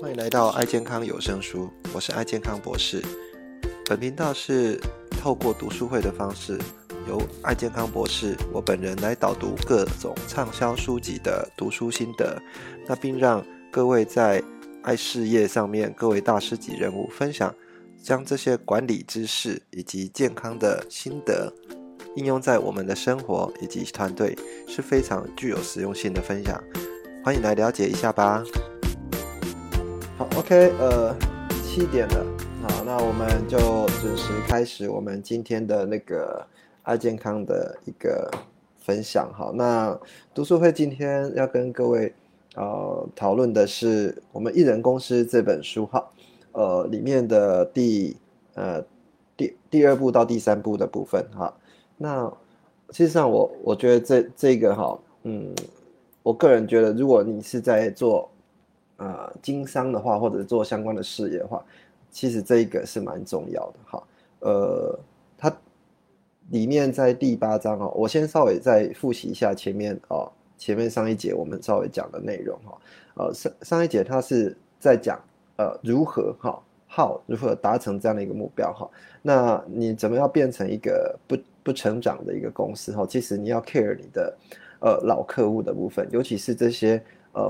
欢迎来到爱健康有声书，我是爱健康博士。本频道是透过读书会的方式，由爱健康博士我本人来导读各种畅销书籍的读书心得，那并让各位在爱事业上面各位大师级人物分享将这些管理知识以及健康的心得应用在我们的生活以及团队，是非常具有实用性的分享，欢迎来了解一下吧。好 OK， 7点了，好，那我们就准时开始我们今天的那个爱健康的一个分享。好，那读书会今天要跟各位讨论的是我们《一人公司》这本书，好，里面的第二部到第3部的部分，哈。那事实上我觉得这个哈，我个人觉得，如果你是在做经商的话，或者是做相关的事业的话，其实这一个是蛮重要的，哈。它里面在第8章哈，我先稍微再复习一下前面上一节我们稍微讲的内容哈，上一节它是在讲如何哈如何达成这样的一个目标哈，那你怎么样变成一个不成长的一个公司哈？其实你要 care 你的老客户的部分，尤其是这些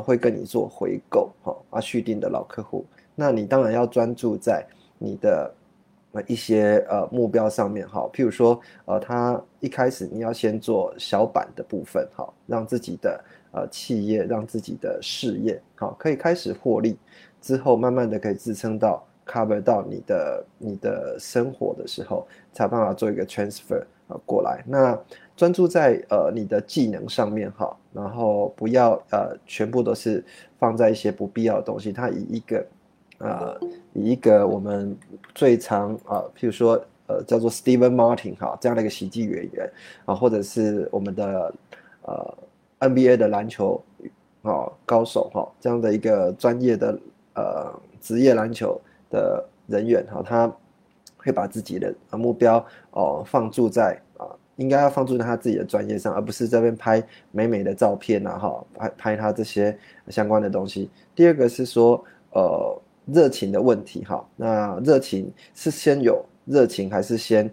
会跟你做回购哈续订的老客户，那你当然要专注在你的一些目标上面哈，譬如说他一开始你要先做小版的部分哈，让自己的企业，让自己的事业好可以开始获利，之后慢慢的可以支撑到 cover 到你的生活的时候，才办法做一个 transfer 过来。那专注在你的技能上面哈，然后不要全部都是放在一些不必要的东西，它以一个我们最常譬如说叫做 Steven Martin 哈这样的一个喜剧演员啊，或者是我们的NBA 的篮球高手哈这样的一个专业的职业篮球的人员哈，他会把自己的目标放注在应该要放注在他自己的专业上，而不是这边拍美美的照片啊哈，拍他这些相关的东西。第二个是说热情的问题哈，那热情是先有热情还是先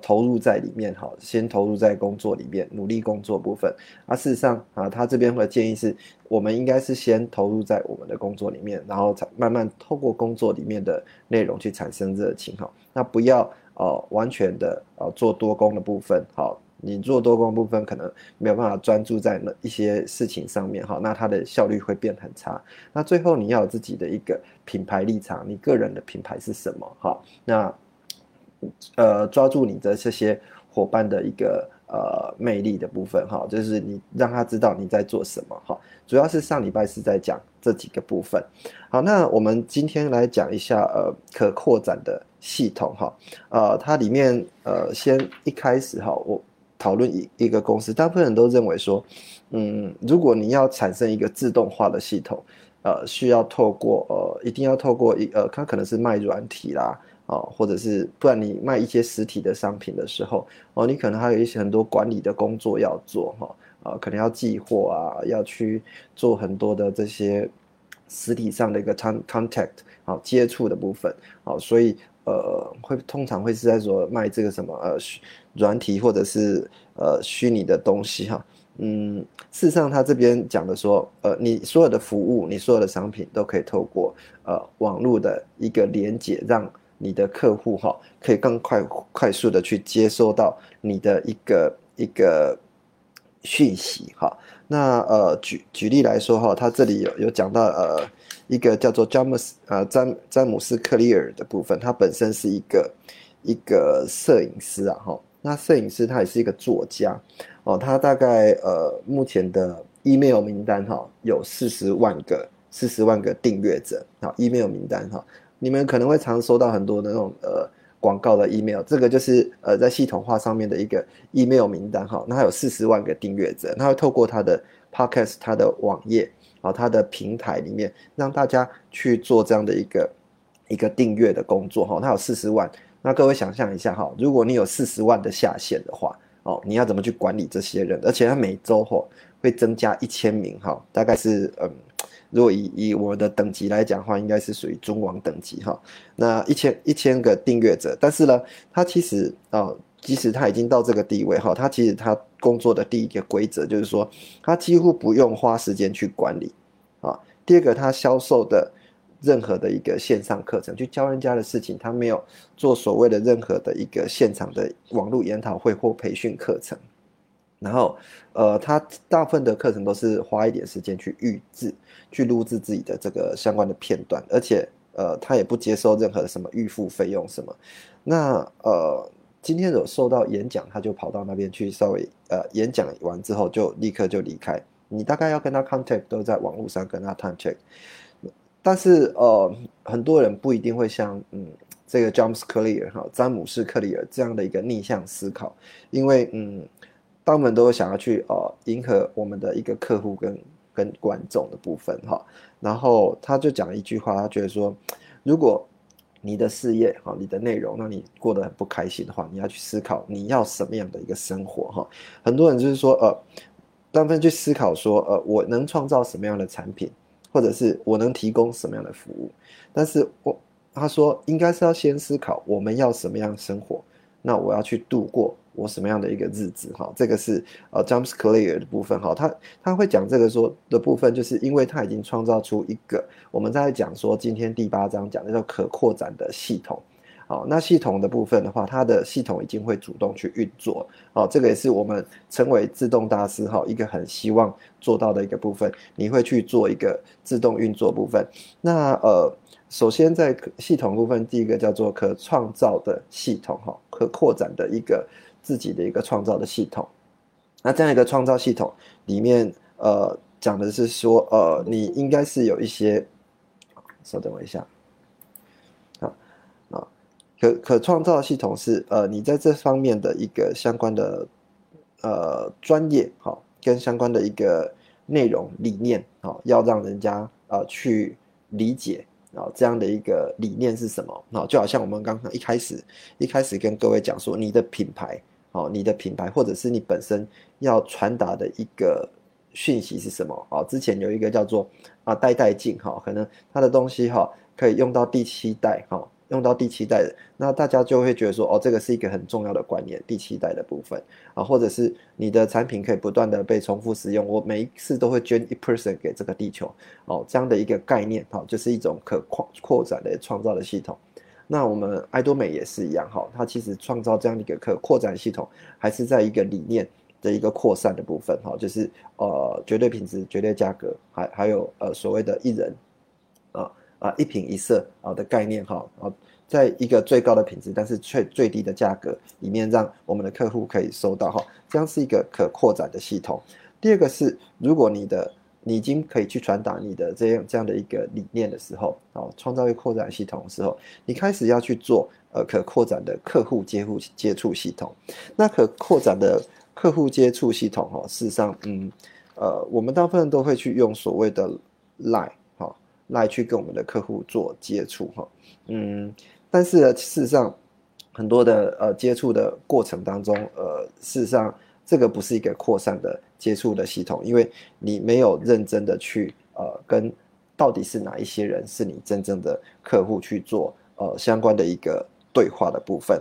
投入在里面哈？先投入在工作里面，努力工作部分。事实上他这边的建议是，我们应该是先投入在我们的工作里面，然后才慢慢透过工作里面的内容去产生热情哈。那不要完全的做多工的部分哈。你做多工部分可能没有办法专注在一些事情上面哈，那它的效率会变很差。那最后你要有自己的一个品牌立场，你个人的品牌是什么哈？那抓住你的这些伙伴的一个魅力的部分哈，就是你让他知道你在做什么哈。主要是上礼拜是在讲这几个部分。好，那我们今天来讲一下可扩展的系统哈。它里面先一开始哈，我讨论一个公司，大部分人都认为说，如果你要产生一个自动化的系统，需要透过一定要透过它可能是卖软体啦，或者是不然你卖一些实体的商品的时候，你可能还有一些很多管理的工作要做哈，可能要寄货啊，要去做很多的这些实体上的一个 contact 接触的部分，所以会通常会是在说卖这个什么软体或者是虚拟的东西哈，事实上他这边讲的说，你所有的服务，你所有的商品都可以透过网络的一个连结，让你的客户哈可以更快速的去接收到你的一个讯息哈。那举例来说哈，他这里有讲到一个叫做詹姆斯克利尔的部分，他本身是一个摄影师啊哈，那摄影师他也是一个作家哦，他大概目前的 email 名单哈有40万个订阅者啊 ，email 名单哈，你们可能会常收到很多的那种广告的 email， 这个就是在系统化上面的一个 email 名单哈，那它有40万个订阅者，他会透过他的 podcast、他的网页、他的平台里面，让大家去做这样的一个订阅的工作哈，他有40万，那各位想象一下哈，如果你有40万的下线的话，你要怎么去管理这些人？而且他每周会增加1000名哈，大概是如果 以我的等级来讲的话，应该是属于中网等级哈。那1000个订阅者，但是呢，他其实即使他已经到这个地位哈，他其实他工作的第一个规则就是说，他几乎不用花时间去管理啊。第二个，他销售的任何的一个线上课程，去教人家的事情，他没有做所谓的任何的一个现场的网络研讨会或培训课程。然后他大部分的课程都是花一点时间去预制，去录制自己的这个相关的片段，而且他也不接受任何什么预付费用什么。那今天有受到演讲，他就跑到那边去稍微演讲完之后就立刻就离开，你大概要跟他 contact 都在网络上跟他 time check。但是很多人不一定会像这个 James Clear 詹姆士克里尔这样的一个逆向思考，因为他们都想要去迎合我们的一个客户跟观众的部分哈。然后他就讲一句话，他觉得说，如果你的事业你的内容让你过得很不开心的话，你要去思考你要什么样的一个生活哈。很多人就是说单方面去思考说我能创造什么样的产品，或者是我能提供什么样的服务，但是他说应该是要先思考我们要什么样的生活，那我要去度过我什么样的一个日子哈。这个是James Clear 的部分哈。他会讲这个说的部分，就是因为他已经创造出一个我们在讲说今天第8章讲的叫可扩展的系统。那系统的部分的话，它的系统已经会主动去运作。这个也是我们成为自动大师一个很希望做到的一个部分，你会去做一个自动运作部分。那首先在系统部分，第一个叫做可创造的系统，可扩展的一个自己的一个创造的系统。那这样一个创造系统里面讲的是说你应该是有一些，稍等我一下，可创造的系统是你在这方面的一个相关的专业跟相关的一个内容理念要让人家去理解这样的一个理念是什么。就好像我们刚刚一开始跟各位讲说，你的品牌或者是你本身要传达的一个讯息是什么。之前有一个叫做代代镜，可能它的东西可以用到第7代，用到第7代的，那大家就会觉得说，这个是一个很重要的观念，第7代的部分或者是你的产品可以不断的被重复使用，我每一次都会捐1% 给这个地球这样的一个概念就是一种可扩展的创造的系统。那我们爱多美也是一样它其实创造这样的一个可扩展系统，还是在一个理念的一个扩散的部分就是绝对品质、绝对价格，还有所谓的一人一品一色的概念在一个最高的品质但是却最低的价格里面，让我们的客户可以收到这样是一个可扩展的系统。第二个是，如果你已经可以去传达你的这样的一个理念的时候创造一个扩展系统的时候，你开始要去做可扩展的客户接触系统。那可扩展的客户接触系统事实上我们大部分都会去用所谓的 LINE 去跟我们的客户做接触但是呢，事实上很多的接触的过程当中事实上这个不是一个扩散的接触的系统，因为你没有认真的去跟到底是哪一些人是你真正的客户去做相关的一个对话的部分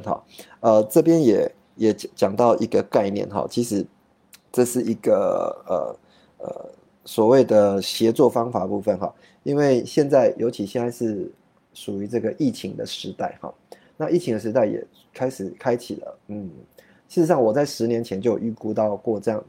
这边也讲到一个概念其实这是一个所谓的协作方法部分因为现在尤其现在是属于这个疫情的时代那疫情的时代也开始开启了事实上我在10年前就有预估到过这样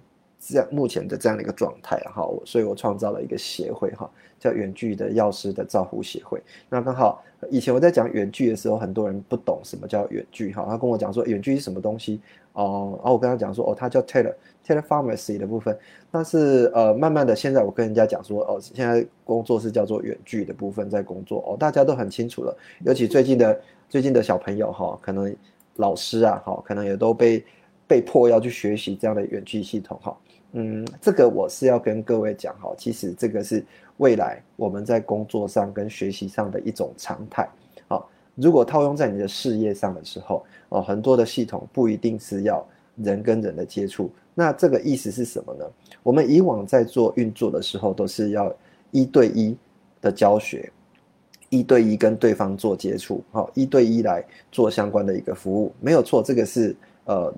目前的这样的一个状态所以我创造了一个协会叫远距的药师的照护协会。那刚好以前我在讲远距的时候，很多人不懂什么叫远距他跟我讲说远距是什么东西我跟他讲说它叫 Telepharmacy 的部分，但是慢慢的现在我跟人家讲说现在工作是叫做远距的部分在工作大家都很清楚了，尤其最近的小朋友可能老师可能也都被迫要去学习这样的远距系统这个我是要跟各位讲其实这个是未来我们在工作上跟学习上的一种常态如果套用在你的事业上的时候很多的系统不一定是要人跟人的接触。那这个意思是什么呢？我们以往在做运作的时候都是要一对一的教学，一对一跟对方做接触，一对一来做相关的一个服务，没有错，这个是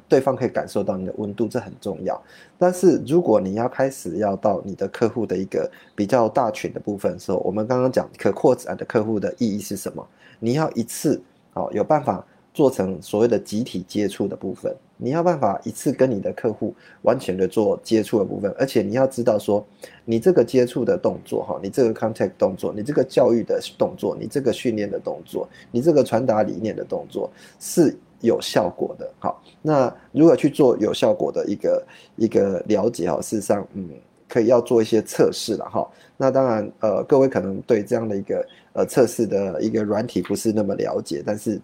对方可以感受到你的温度，这很重要。但是如果你要开始要到你的客户的一个比较大群的部分的时候，我们刚刚讲可扩展的客户的意义是什么？你要一次有办法做成所谓的集体接触的部分，你要办法一次跟你的客户完全的做接触的部分，而且你要知道说你这个接触的动作，你这个 contact 动作，你这个教育的动作，你这个训练的动作，你这个传达理念的动作是有效果的。好，那如何去做有效果的一个了解，事实上可以要做一些测试啦。那当然各位可能对这样的一个测试的一个软体不是那么了解，但是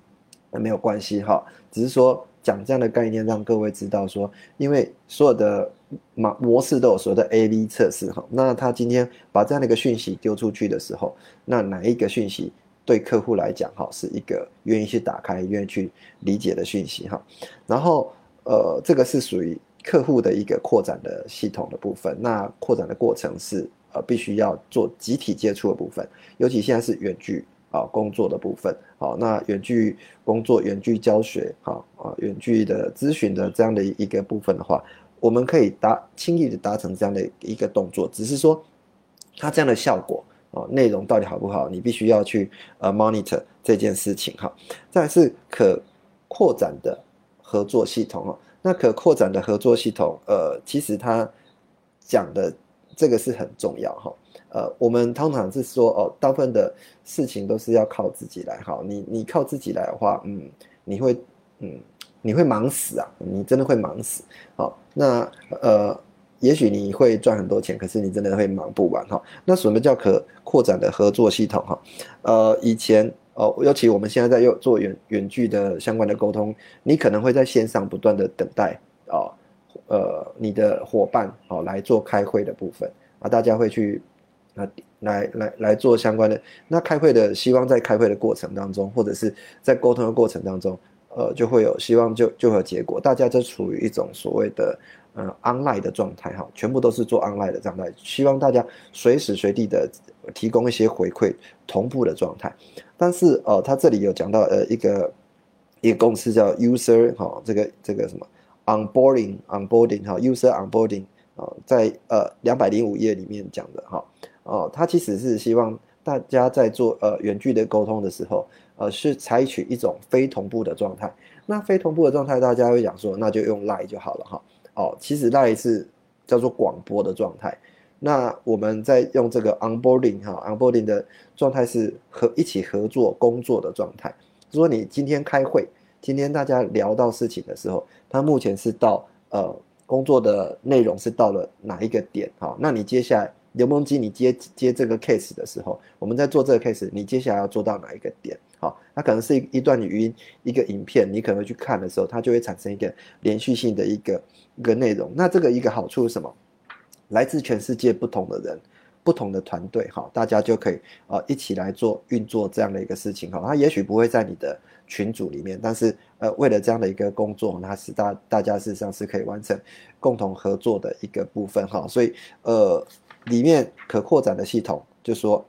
没有关系，只是说讲这样的概念让各位知道说，因为所有的模式都有所谓的 AV 测试，那他今天把这样的一个讯息丢出去的时候，那哪一个讯息对客户来讲是一个愿意去打开愿意去理解的讯息。然后这个是属于客户的一个扩展的系统的部分，那扩展的过程是必须要做集体接触的部分，尤其现在是远距工作的部分。好，那远距工作远距教学远距的咨询的这样的一个部分的话，我们可以轻易的达成这样的一个动作，只是说它这样的效果内容到底好不好，你必须要去monitor 这件事情。再来是可扩展的合作系统，那可扩展的合作系统其实它讲的这个是很重要。我们通常是说大部分的事情都是要靠自己来，你靠自己来的话你会忙死啊，你真的会忙死。那也许你会赚很多钱，可是你真的会忙不完。那什么叫可扩展的合作系统？以前尤其我们现在在做远距的相关的沟通，你可能会在线上不断的等待你的伙伴来做开会的部分大家会去来做相关的那开会的，希望在开会的过程当中，或者是在沟通的过程当中就会有希望就会有结果，大家就处于一种所谓的online 的状态，全部都是做 online 的状态，希望大家随时随地的提供一些回馈同步的状态。但是他这里有讲到一个公司叫 user 这个什么 user onboarding 在205页里面讲的他其实是希望大家在做远距的沟通的时候是采取一种非同步的状态。那非同步的状态大家会讲说那就用 LINE 就好了其实 LINE 是叫做广播的状态，那我们在用这个 onboarding 的状态是一起合作工作的状态。如果你今天开会，今天大家聊到事情的时候，它目前是到工作的内容是到了哪一个点那你接下来刘梦基你接这个 case 的时候，我们在做这个 case 你接下来要做到哪一个点那可能是一段语音一个影片，你可能会去看的时候它就会产生一个连续性的一个内容。那这个一个好处是什么？来自全世界不同的人不同的团队大家就可以一起来做运作这样的一个事情它也许不会在你的群组里面，但是为了这样的一个工作，它是大家事实上是可以完成共同合作的一个部分所以里面可扩展的系统就说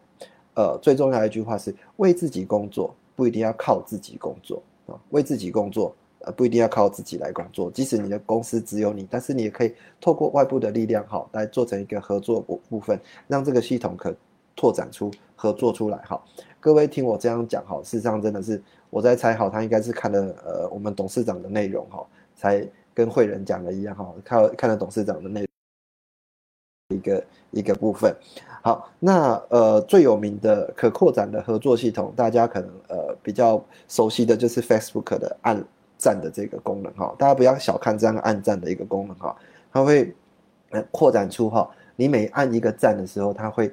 最重要的一句话是为自己工作不一定要靠自己工作为自己工作不一定要靠自己来工作，即使你的公司只有你，但是你也可以透过外部的力量来做成一个合作部分，让这个系统可拓展出合作出来各位听我这样讲事实上真的是我在猜他应该是看了我们董事长的内容才跟慧仁讲的一样看了董事长的内容一个部分。好，那最有名的可扩展的合作系统，大家可能比较熟悉的就是 Facebook 的按赞的这个功能大家不要小看这样按赞的一个功能它会扩展出你每按一个赞的时候，它会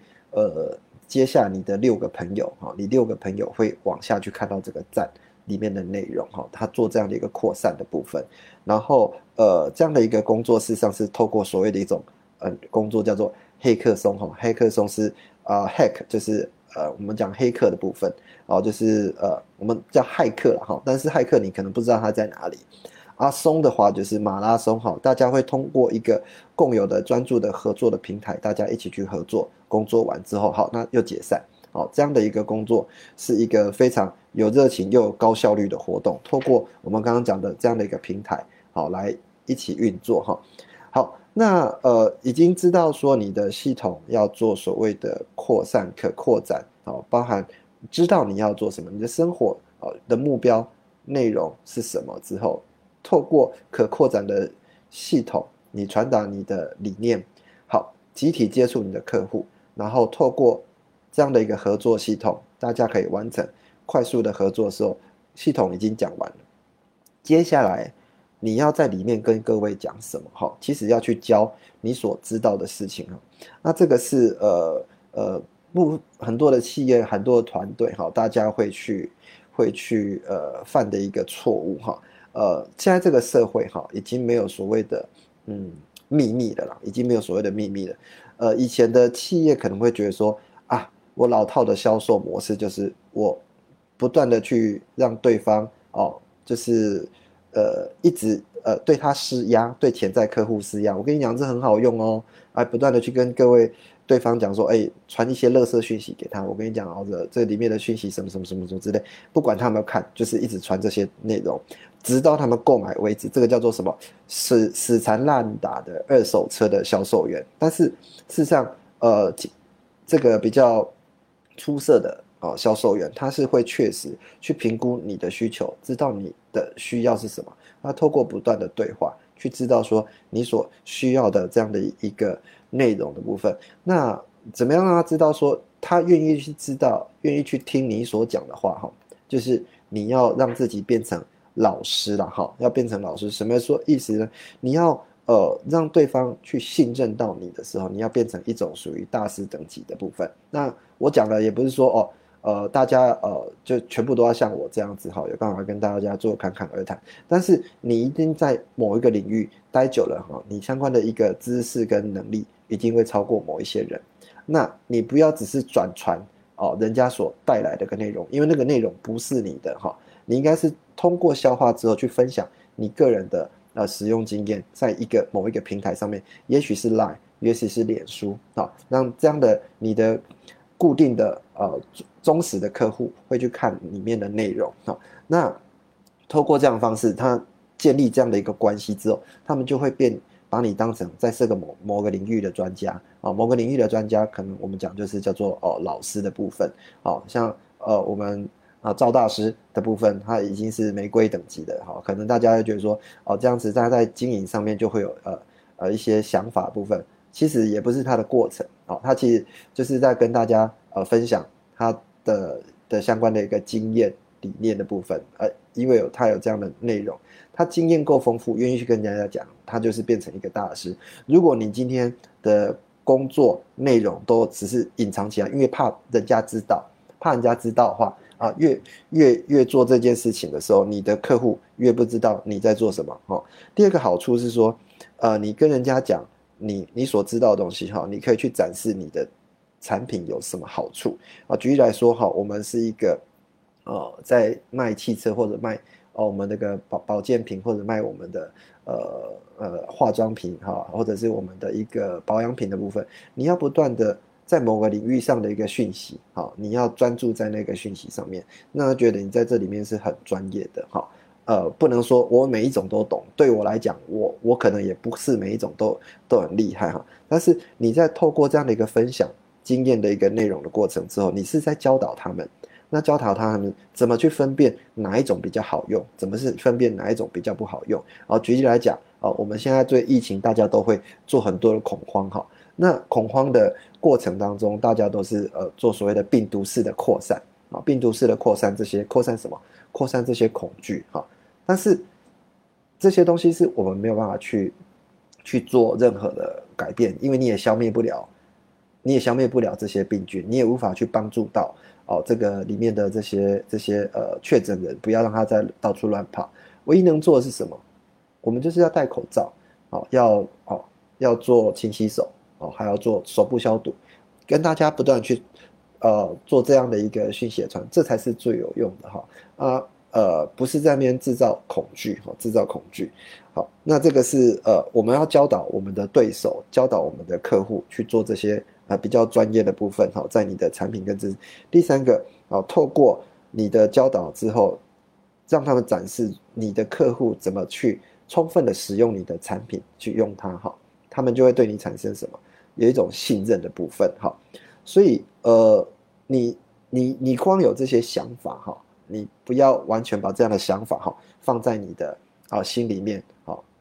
接下你的6个朋友你6个朋友会往下去看到这个赞里面的内容它做这样的一个扩散的部分。然后这样的一个工作事实上是透过所谓的一种工作叫做黑客松黑客松是hack 就是我们讲黑客的部分就是我们叫骇客但是骇客你可能不知道它在哪里阿松的话就是马拉松，大家会通过一个共有的专注的合作的平台，大家一起去合作，工作完之后好，那又解散。好，这样的一个工作是一个非常有热情又有高效率的活动，透过我们刚刚讲的这样的一个平台好来一起运作。好，那已经知道说你的系统要做所谓的扩散可扩展，包含知道你要做什么，你的生活的目标内容是什么之后，透过可扩展的系统你传达你的理念，好，集体接触你的客户，然后透过这样的一个合作系统，大家可以完成快速的合作的时候，系统已经讲完了，接下来你要在里面跟各位讲什么，其实要去教你所知道的事情。那这个是很多的企业很多的团队大家会去犯的一个错误。现在这个社会已经没有所谓的秘密了啦，已经没有所谓的秘密了。以前的企业可能会觉得说啊，我老套的销售模式就是我不断的去让对方就是一直对他施压，对潜在客户施压。我跟你讲，这很好用哦，不断的去跟各位对方讲说，传一些垃圾讯息给他。我跟你讲，这里面的讯息什么什么什么什么之类，不管他有没有看，就是一直传这些内容，直到他们购买为止。这个叫做什么？死缠烂打的二手车的销售员。但是事实上，这个比较出色的销售员，他是会确实去评估你的需求，知道你的需要是什么。那透过不断的对话去知道说你所需要的这样的一个内容的部分。那怎么样让他知道说他愿意去知道，愿意去听你所讲的话，就是你要让自己变成老师啦，要变成老师。什么意思呢？你要让对方去信任到你的时候，你要变成一种属于大师等级的部分。那我讲的也不是说大家就全部都要像我这样子有办法跟大家做侃侃而谈，但是你一定在某一个领域待久了你相关的一个知识跟能力一定会超过某一些人。那你不要只是转传人家所带来的个内容，因为那个内容不是你的你应该是通过消化之后去分享你个人的使用经验，在某一个平台上面，也许是 LINE， 也许是脸书让这样的你的固定的忠实的客户会去看里面的内容那透过这样的方式，他建立这样的一个关系之后，他们就会把你当成在这个某个领域的专家某个领域的专家，可能我们讲就是叫做老师的部分像我们赵大师的部分，他已经是玫瑰等级的可能大家会觉得说这样子他在经营上面就会有一些想法部分，其实也不是他的过程他其实就是在跟大家分享他的相关的一个经验理念的部分因为他有这样的内容，他经验够丰富，愿意去跟人家讲，他就是变成一个大师。如果你今天的工作内容都只是隐藏起来，因为怕人家知道的话越做这件事情的时候，你的客户越不知道你在做什么第二个好处是说你跟人家讲你所知道的东西你可以去展示你的产品有什么好处举例来说我们是一个在卖汽车，或者卖我们那个保健品，或者卖我们的化妆品或者是我们的一个保养品的部分，你要不断的在某个领域上的一个讯息你要专注在那个讯息上面，那觉得你在这里面是很专业的不能说我每一种都懂，对我来讲我可能也不是每一种都很厉害但是你在透过这样的一个分享经验的一个内容的过程之后，你是在教导他们，那教导他们怎么去分辨哪一种比较好用，怎么是分辨哪一种比较不好用举例来讲我们现在对疫情大家都会做很多的恐慌那恐慌的过程当中，大家都是做所谓的病毒式的扩散病毒式的扩散，扩散这些恐惧但是这些东西是我们没有办法去做任何的改变，因为你也消灭不了这些病菌，你也无法去帮助到这个里面的这些确诊人，不要让他再到处乱跑。唯一能做的是什么？我们就是要戴口罩要做勤洗手还要做手部消毒，跟大家不断去做这样的一个讯息传，这才是最有用的不是在那边制造恐惧，制造恐惧。好，那这个是我们要教导我们的对手，教导我们的客户去做这些比较专业的部分，好，在你的产品跟知识。第三个，好，透过你的教导之后，让他们展示你的客户怎么去充分的使用你的产品，去用它，好，他们就会对你产生什么？有一种信任的部分，好，所以你光有这些想法，好，你不要完全把这样的想法放在你的心里面，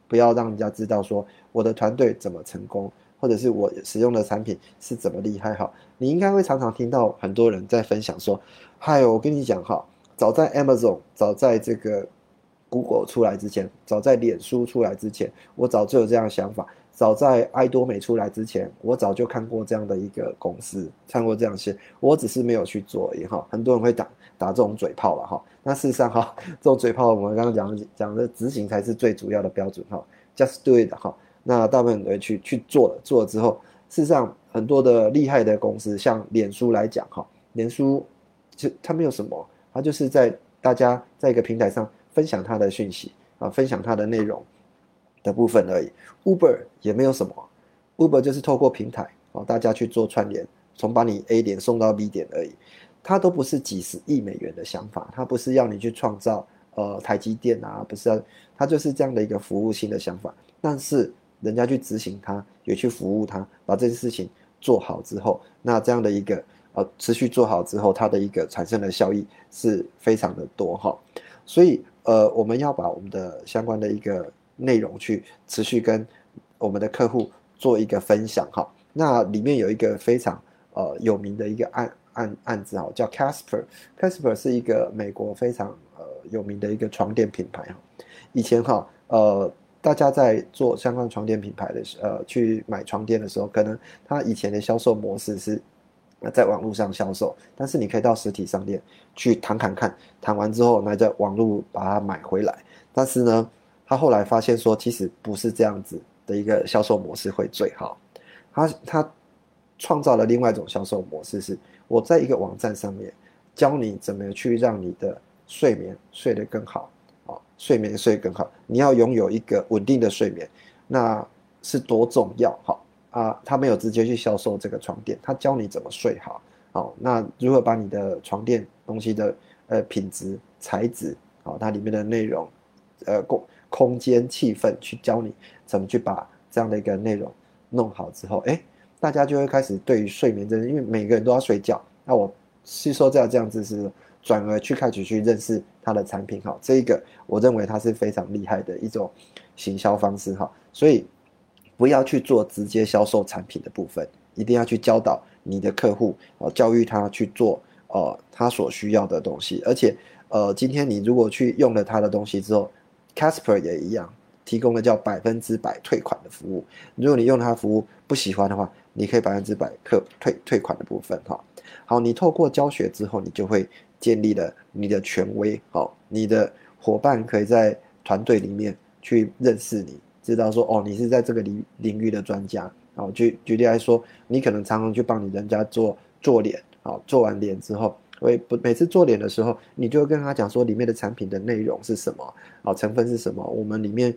不要让人家知道说我的团队怎么成功，或者是我使用的产品是怎么厉害。你应该会常常听到很多人在分享说，嗨，我跟你讲，早在 Amazon， 早在这个 Google 出来之前，早在脸书出来之前，我早就有这样的想法，早在爱多美出来之前，我早就看过这样的一个公司，看过这样些，我只是没有去做而已。很多人会打这种嘴炮啦，那事实上这种嘴炮我们刚刚讲的执行才是最主要的标准， just do it。 那大部分人会去做了，做了之后事实上很多的厉害的公司，像脸书来讲，脸书它没有什么，它就是在大家在一个平台上分享它的讯息，分享它的内容的部分而已。 Uber 也没有什么， Uber 就是透过平台大家去做串联，从把你 A 点送到 B 点而已。它都不是几十亿美元的想法，它不是要你去创造台积电啊，不是要，它就是这样的一个服务性的想法。但是人家去执行它，也去服务它，把这件事情做好之后，那这样的一个持续做好之后，它的一个产生的效益是非常的多哈。所以我们要把我们的相关的一个内容去持续跟我们的客户做一个分享哈。那里面有一个非常有名的一个案子叫 Casper。 Casper 是一个美国非常有名的一个床垫品牌。以前大家在做相关床垫品牌的去买床垫的时候，可能他以前的销售模式是在网络上销售，但是你可以到实体商店去谈看，谈完之后那在网络把它买回来。但是呢，他后来发现说其实不是这样子的一个销售模式会最好。他创造了另外一种销售模式，是我在一个网站上面教你怎么去让你的睡眠睡得更好，你要拥有一个稳定的睡眠，那是多重要。他没有直接去销售这个床垫，他教你怎么睡好，那如何把你的床垫东西的品质、材质，它里面的内容、空间、气氛，去教你怎么去把这样的一个内容弄好之后，大家就会开始对于睡眠这，因为每个人都要睡觉，那我吸收掉这样知识，转而去开始去认识它的产品。这一个我认为它是非常厉害的一种行销方式。所以不要去做直接销售产品的部分，一定要去教导你的客户，教育他去做他所需要的东西。而且今天你如果去用了他的东西之后， Casper 也一样提供了叫100%退款的服务。如果你用他的服务不喜欢的话，你可以100%退款的部分。好，你透过教学之后，你就会建立了你的权威。你的伙伴可以在团队里面去认识你，知道说你是在这个领域的专家。举例来说，你可能常常去帮你人家做脸，做完脸之后，每次做脸的时候，你就会跟他讲说里面的产品的内容是什么，成分是什么，我们里面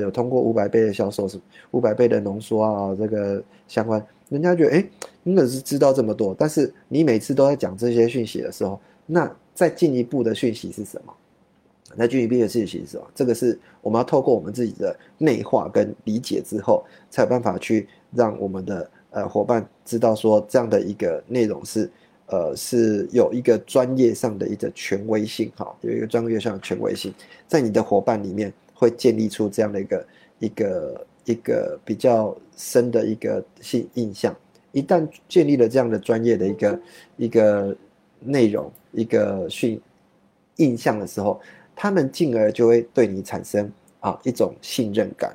有通过500倍的销售，500倍的浓缩啊，这个相关，人家觉得你可是知道这么多。但是你每次都在讲这些讯息的时候，那再进一步的讯息是什么？这个是我们要透过我们自己的内化跟理解之后，才有办法去让我们的伙伴知道说这样的一个内容是有一个专业上的一个权威性。有一个专业上的权威性，在你的伙伴里面会建立出这样的一个比较深的一个印象。一旦建立了这样的专业的一个内容、一个印象的时候，他们进而就会对你产生一种信任感。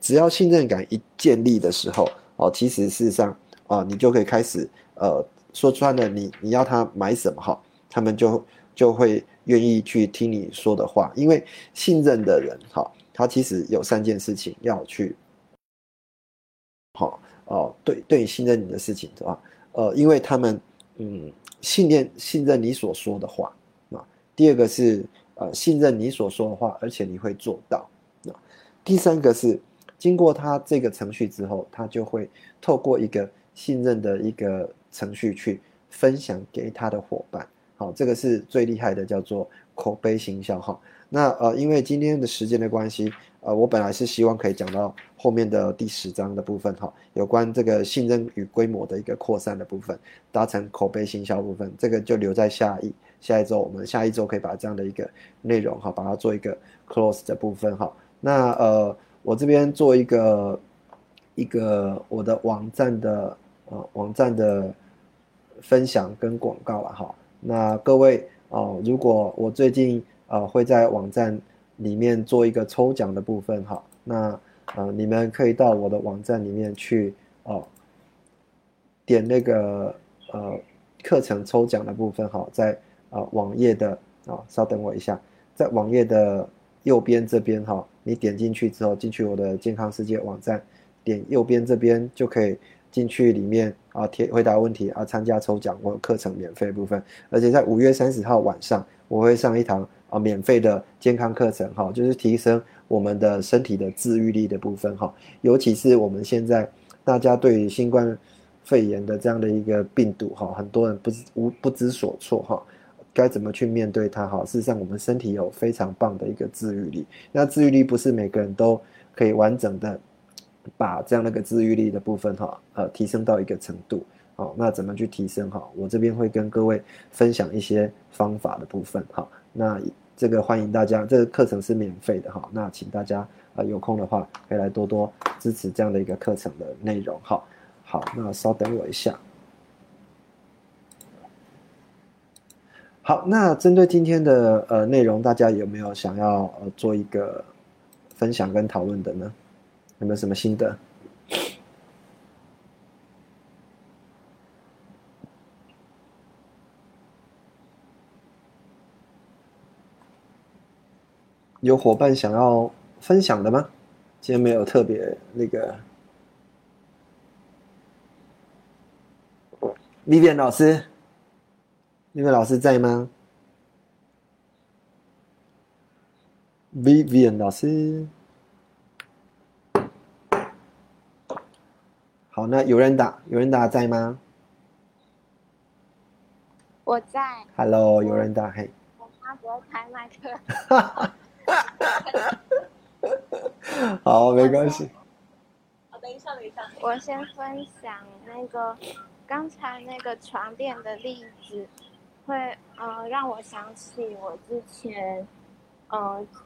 只要信任感一建立的时候，其实事实上你就可以开始说穿了，你要他买什么，他们就会愿意去听你说的话。因为信任的人，他其实有三件事情要去对你信任你的事情，因为他们信任你所说的话。第二个是信任你所说的话，而且你会做到。第三个是经过他这个程序之后，他就会透过一个信任的一个程序去分享给他的伙伴。好，这个是最厉害的，叫做口碑行销。好，那因为今天的时间的关系，我本来是希望可以讲到后面的第10章的部分，哈，有关这个信任与规模的一个扩散的部分，达成口碑行销部分，这个就留在下一周，我们下一周可以把这样的一个内容，哈，把它做一个 close 的部分，哈。那我这边做一个我的网站的分享跟广告啊，哈。那各位如果我最近会在网站里面做一个抽奖的部分，好，那你们可以到我的网站里面去点那个课程抽奖的部分，好，在网页的稍等我一下，在网页的右边这边，好，你点进去之后，进去我的健康世界网站，点右边这边就可以进去里面回答问题，参加抽奖，我有课程免费部分，而且在5月30号晚上我会上一堂免费的健康课程，就是提升我们的身体的自愈力的部分，尤其是我们现在大家对于新冠肺炎的这样的一个病毒，很多人不知所措，该怎么去面对它。事实上我们身体有非常棒的一个自愈力，那自愈力不是每个人都可以完整的把这样的一个自愈力的部分提升到一个程度，那怎么去提升，我这边会跟各位分享一些方法的部分，那这个欢迎大家，这个课程是免费的，那请大家有空的话可以来多多支持这样的一个课程的内容。好，那稍等我一下。好，那针对今天的内容，大家有没有想要做一个分享跟讨论的呢？有没有什么心得？有伙伴想要分享的吗？今天没有特别那个。Vivian 老师 ，Vivian 老师在吗 ？Vivian 老师。好，那有人打在吗？我在。Hello， 有人打嘿。我妈不会开麦克。好，没关系。等一下。我先分享那个刚才那个床垫的例子，会让我想起我之前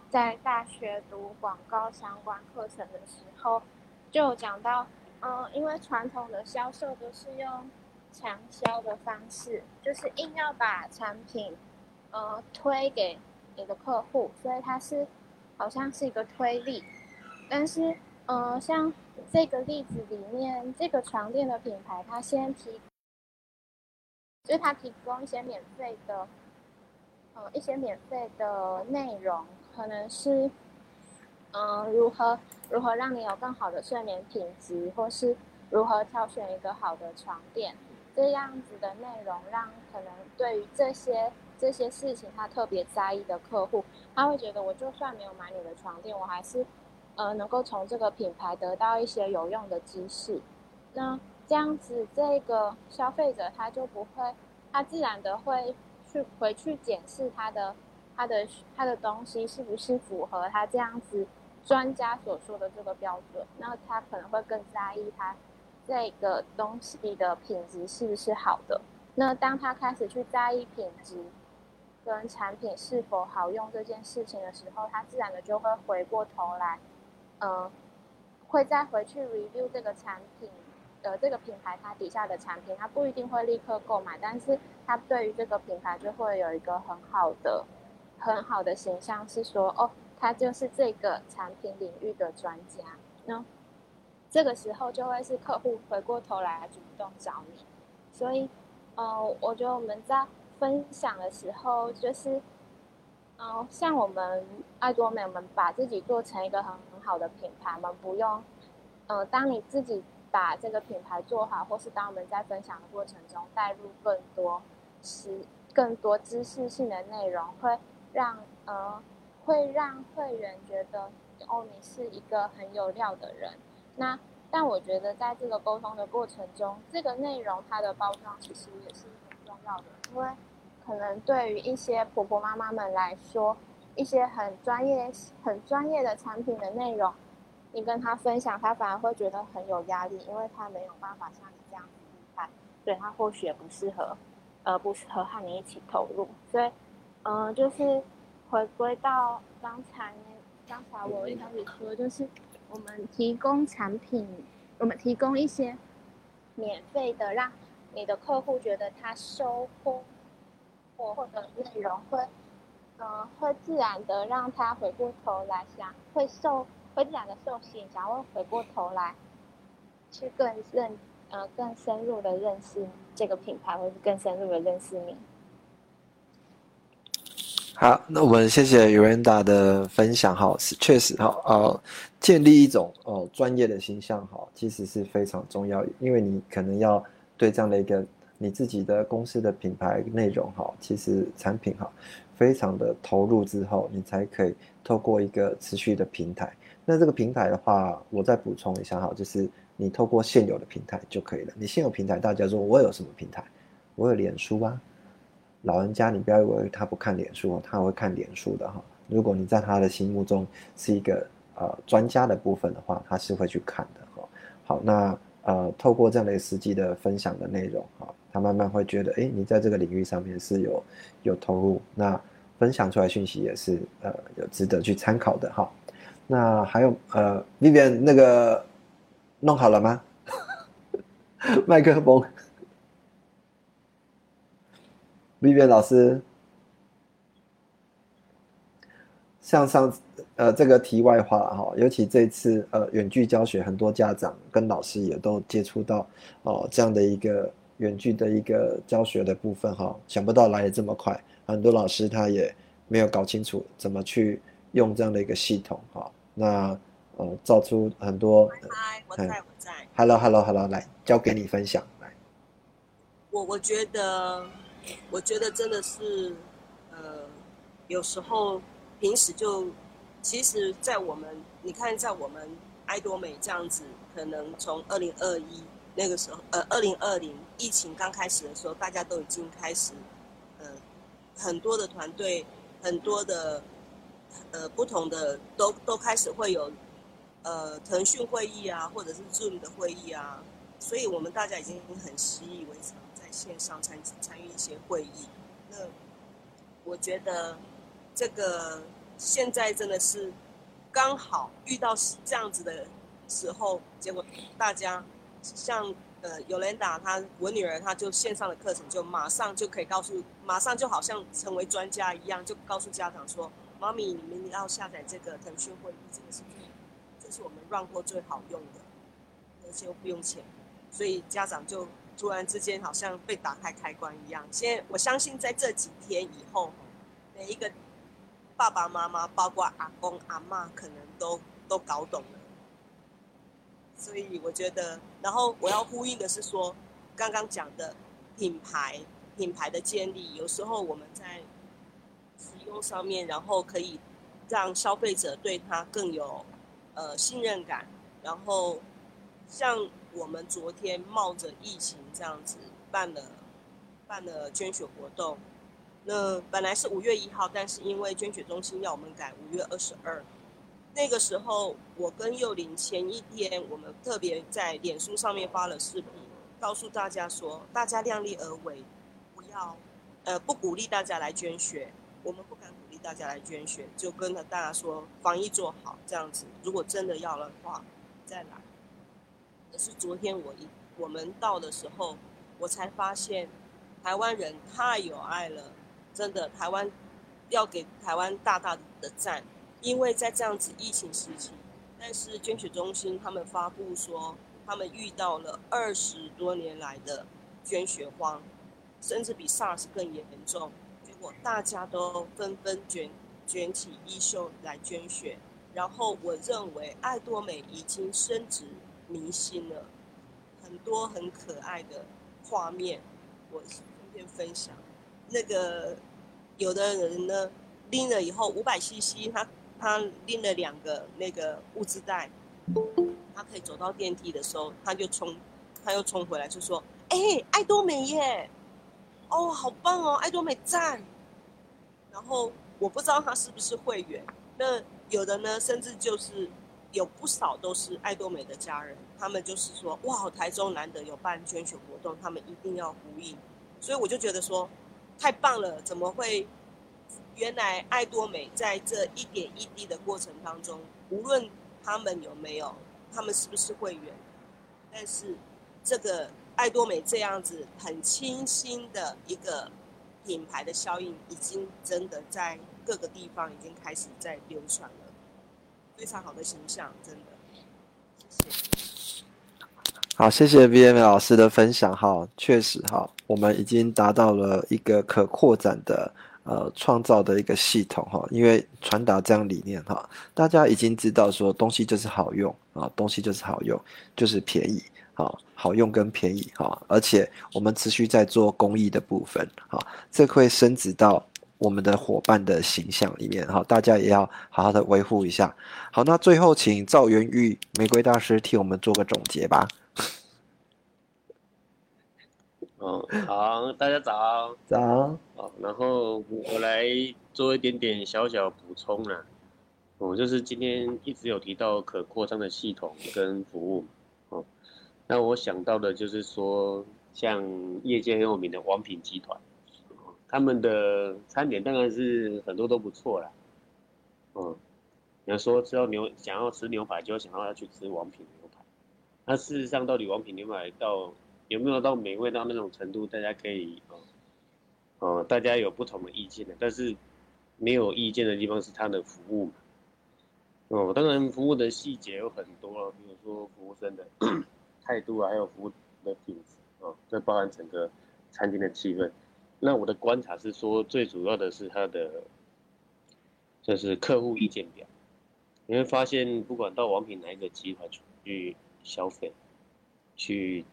在大学读广告相关课程的时候，就有讲到。因为传统的销售都是用强销的方式，就是硬要把产品推给你的客户，所以它是好像是一个推力。但是像这个例子里面，这个床垫的品牌，它先提供一些免费的内容，可能是如何让你有更好的睡眠品质，或是如何挑选一个好的床垫，这样子的内容让可能对于这些事情他特别在意的客户，他会觉得我就算没有买你的床垫，我还是能够从这个品牌得到一些有用的知识。那这样子，这个消费者他就不会，他自然的会回去检视他的东西是不是符合他这样子专家所说的这个标准，那他可能会更在意他这个东西的品质是不是好的。那当他开始去在意品质跟产品是否好用这件事情的时候，他自然的就会回过头来会再回去 review 这个产品这个品牌它底下的产品，他不一定会立刻购买，但是他对于这个品牌就会有一个很好的形象，是说他就是这个产品领域的专家。那这个时候就会是客户回过头来主动找你，所以我觉得我们在分享的时候，就是像我们爱多美，我们把自己做成一个很好的品牌，我们不用当你自己把这个品牌做好，或是当我们在分享的过程中带入更多知识性的内容，会会让会员觉得哦，你是一个很有料的人。那但我觉得在这个沟通的过程中，这个内容它的包装其实也是很重要的，因为可能对于一些婆婆妈妈们来说，一些很专业的产品的内容，你跟他分享，他反而会觉得很有压力，因为他没有办法像你这样子厉害，所以他或许也不适合和你一起投入。所以，就是回归到刚才我一开始说，就是我们提供一些免费的，让你的客户觉得他收获或者内容会自然的让他回过头来想，会自然的受吸引，想要回过头来去更深入的认识这个品牌，或是更深入的认识你。好，那我们谢谢 Yolanda 的分享。好，确实好，建立一种专业的形象，好，其实是非常重要，因为你可能要对这样的一个你自己的公司的品牌内容，好，其实产品好，非常的投入之后，你才可以透过一个持续的平台。那这个平台的话，我再补充一下，好，就是你透过现有的平台就可以了。你现有平台，大家说我有什么平台？我有脸书啊。老人家，你不要以为他不看脸书，他会看脸书的哈。如果你在他的心目中是一个专家的部分的话，他是会去看的哈。好，那透过这样的实际的分享的内容哈，他慢慢会觉得，你在这个领域上面是有投入，那分享出来讯息也是有值得去参考的哈。那还有Vivian 那个弄好了吗？麦克风。Vivian 老师，像上这个题外话哈，尤其这次远距教学，很多家长跟老师也都接触到这样的一个远距的一个教学的部分哈，想不到来得这么快，很多老师他也没有搞清楚怎么去用这样的一个系统哈，那造出很多。嗨，我在。Hello， 来，交给你分享来。我觉得真的是，有时候平时就，其实，在我们你看，在我们爱多美这样子，可能从2021那个时候，2020疫情刚开始的时候，大家都已经开始，很多的团队，很多的，不同的都开始会有，腾讯会议啊，或者是 Zoom 的会议啊，所以我们大家已经很习以为常。线上参与一些会议，那我觉得这个现在真的是刚好遇到这样子的时候，结果大家像Yolanda 我女儿她就线上的课程就马上就好像成为专家一样，就告诉家长说：“妈咪，你们要下载这个腾讯会议，这是我们 run 过最好用的，而且又不用钱。”所以家长就突然之间好像被打开开关一样。现在我相信在这几天以后，每一个爸爸妈妈包括阿公阿嬷可能都搞懂了。所以我觉得，然后我要呼应的是说，刚刚讲的品牌的建立，有时候我们在使用上面，然后可以让消费者对它更有信任感。然后像我们昨天冒着疫情这样子办了捐血活动，那本来是5月1号，但是因为捐血中心要我们改5月22。那个时候，我跟幼林前一天，我们特别在脸书上面发了视频，告诉大家说，大家量力而为，不鼓励大家来捐血，我们不敢鼓励大家来捐血，就跟着大家说，防疫做好这样子，如果真的要的话，再来。可是昨天我们到的时候，我才发现台湾人太有爱了，真的，台湾要给台湾大大的赞，因为在这样子疫情时期，但是捐血中心他们发布说，他们遇到了20多年来的捐血荒，甚至比 SARS 更严重，结果大家都纷纷卷起衣袖来捐血，然后我认为爱多美已经升值明星了，很多很可爱的画面，我顺便分享。那个有的人呢，拎了以后 500cc 他拎了2个那个物资袋，他可以走到电梯的时候他又冲回来就说，爱多美耶，哦好棒哦，爱多美赞。然后我不知道他是不是会员，那有的呢甚至就是有不少都是爱多美的家人，他们就是说哇台中难得有办捐血活动，他们一定要呼应。所以我就觉得说太棒了，怎么会原来爱多美在这一点一滴的过程当中，无论他们有没有他们是不是会员，但是这个爱多美这样子很清新的一个品牌的效应已经真的在各个地方已经开始在流传了，非常好的形象，真的谢谢。好，谢谢 VM 老师的分享。好，确实好，我们已经达到了一个可扩展的创造的一个系统哈，因为传达这样理念哈，大家已经知道说东西就是好用啊，东西就是好用，就是便宜啊，好用跟便宜哈，而且我们持续在做公益的部分哈，这会升值到我们的伙伴的形象里面哈，大家也要好好的维护一下。好，那最后请赵元玉玫瑰大师替我们做个总结吧。好，大家早。早。好，然后我来做一点点小小补充啦。我就是今天一直有提到可扩张的系统跟服务。哦，那我想到的就是说，像业界很有名的王品集团，他们的餐点当然是很多都不错啦。嗯，你要说吃到想要吃牛排，就想要去吃王品牛排。那事实上，到底王品牛排有没有到美味到那种程度？大家可以，大家有不同的意见的，但是没有意见的地方是它的服务嘛。哦，当然服务的细节有很多，比如说服务生的态度啊，还有服务的品质哦，这包含整个餐厅的气氛。那我的观察是说，最主要的是它的就是客户意见表，你会发现不管到王品哪一个集团去消费，去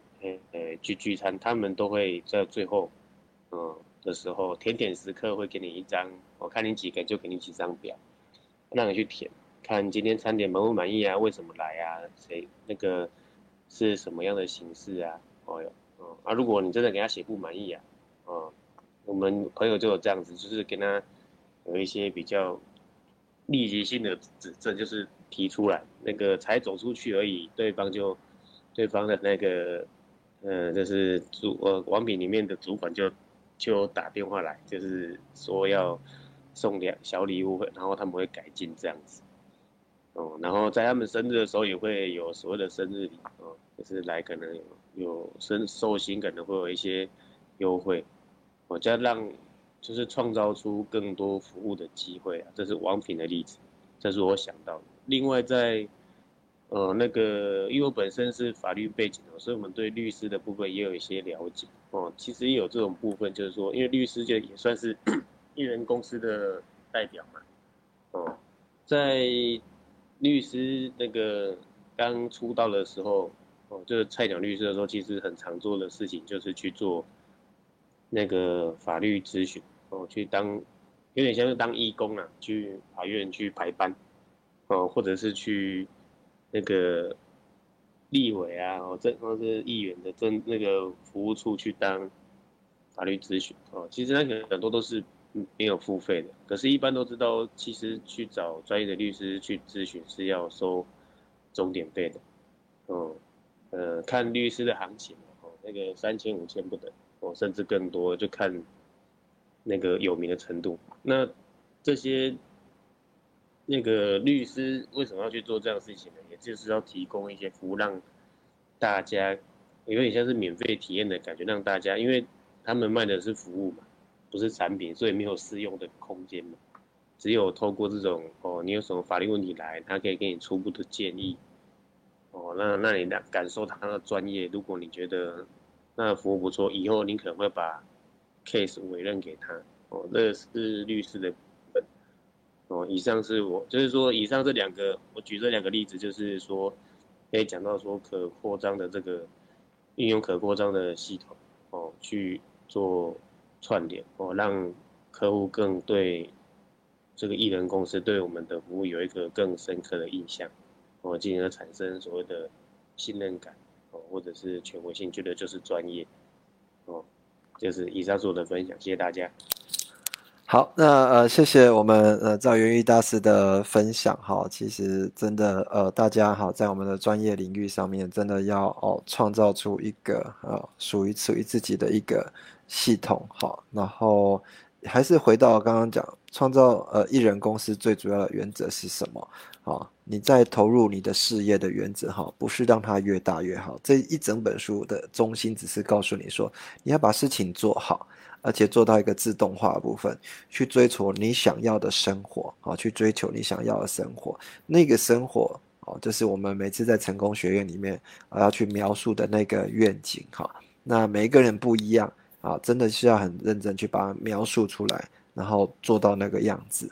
聚餐，他们都会在最后，的时候，甜点时刻会给你一张，我看你几个就给你几张表，让你去填，看今天餐点满不满意啊？为什么来啊？谁那个是什么样的形式啊？哦哟，如果你真的给他写不满意啊，我们朋友就有这样子，就是给他有一些比较立即性的指正，就是提出来，那个才走出去而已，对方的那个。就是王品里面的主管就打电话来，就是说要送小礼物，然后他们会改进这样子。然后在他们生日的时候也会有所谓的生日礼，就是来可能有寿星可能会有一些优惠，这样让就是创造出更多服务的机会啊，这是王品的例子，这是我想到的。另外在那个，因为我本身是法律背景的，所以我们对律师的部分也有一些了解哦。其实也有这种部分，就是说，因为律师就也算是艺人公司的代表嘛。哦，在律师那个刚出道的时候，就是菜鸟律师的时候，其实很常做的事情就是去做那个法律咨询哦，去当有点像是当义工啊，去法院去排班哦，或者是去。那个立委啊，或是议员的那个服务处去当法律咨询哦，其实那个很多都是没有付费的，可是，一般都知道，其实去找专业的律师去咨询是要收钟点费的哦，看律师的行情哦，那个3000、5000不等哦，甚至更多，就看那个有名的程度。那这些。那个律师为什么要去做这样的事情呢？也就是要提供一些服务，让大家有点像是免费体验的感觉，让大家，因为他们卖的是服务嘛，不是产品，所以没有试用的空间嘛。只有透过这种你有什么法律问题来，他可以给你初步的建议那你感受他的专业。如果你觉得那服务不错，以后你可能会把 case 委任给他这是律师的。以上是我，就是说，以上这两个，我举这两个例子，就是说，可以讲到说可扩张的这个运用可扩张的系统去做串联让客户更对这个艺人公司对我们的服务有一个更深刻的印象，进而产生所谓的信任感，或者是权威性，觉得就是专业。就是以上所有的分享，谢谢大家。好，那谢谢我们赵元玉大师的分享哈。其实真的大家好，在我们的专业领域上面，真的要创造出一个属于自己的一个系统哈。然后还是回到刚刚讲，创造一人公司最主要的原则是什么？你在投入你的事业的原则不是让它越大越好。这一整本书的中心只是告诉你说，你要把事情做好。而且做到一个自动化的部分，去追求你想要的生活，去追求你想要的生活，那个生活就是我们每次在成功学院里面要去描述的那个愿景。那每一个人不一样，真的是要很认真去把它描述出来，然后做到那个样子。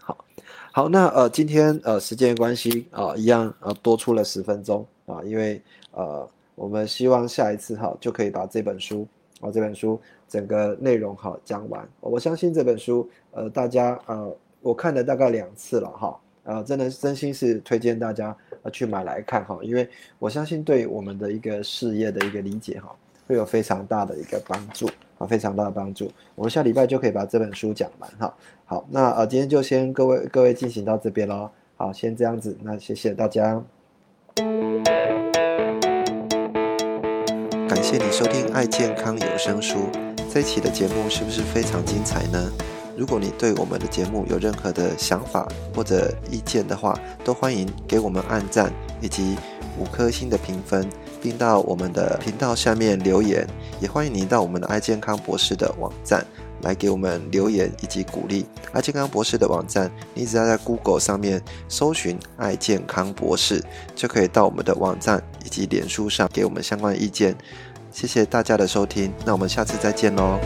好，那今天时间关系一样多出了10分钟，因为我们希望下一次就可以把这本书整个内容讲完。我相信这本书大家我看了大概2次了真的真心是推荐大家去买来看因为我相信对我们的一个事业的一个理解会有非常大的一个帮助非常大的帮助。我们下礼拜就可以把这本书讲完好，那今天就先各位进行到这边咯。好，先这样子，那谢谢大家。感谢你收听爱健康有声书，这一期的节目是不是非常精彩呢？如果你对我们的节目有任何的想法或者意见的话，都欢迎给我们按赞以及5颗星的评分，并到我们的频道下面留言。也欢迎您到我们的爱健康博士的网站来给我们留言以及鼓励。爱健康博士的网站，你只要在 Google 上面搜寻爱健康博士，就可以到我们的网站以及脸书上给我们相关意见。谢谢大家的收听，那我们下次再见咯。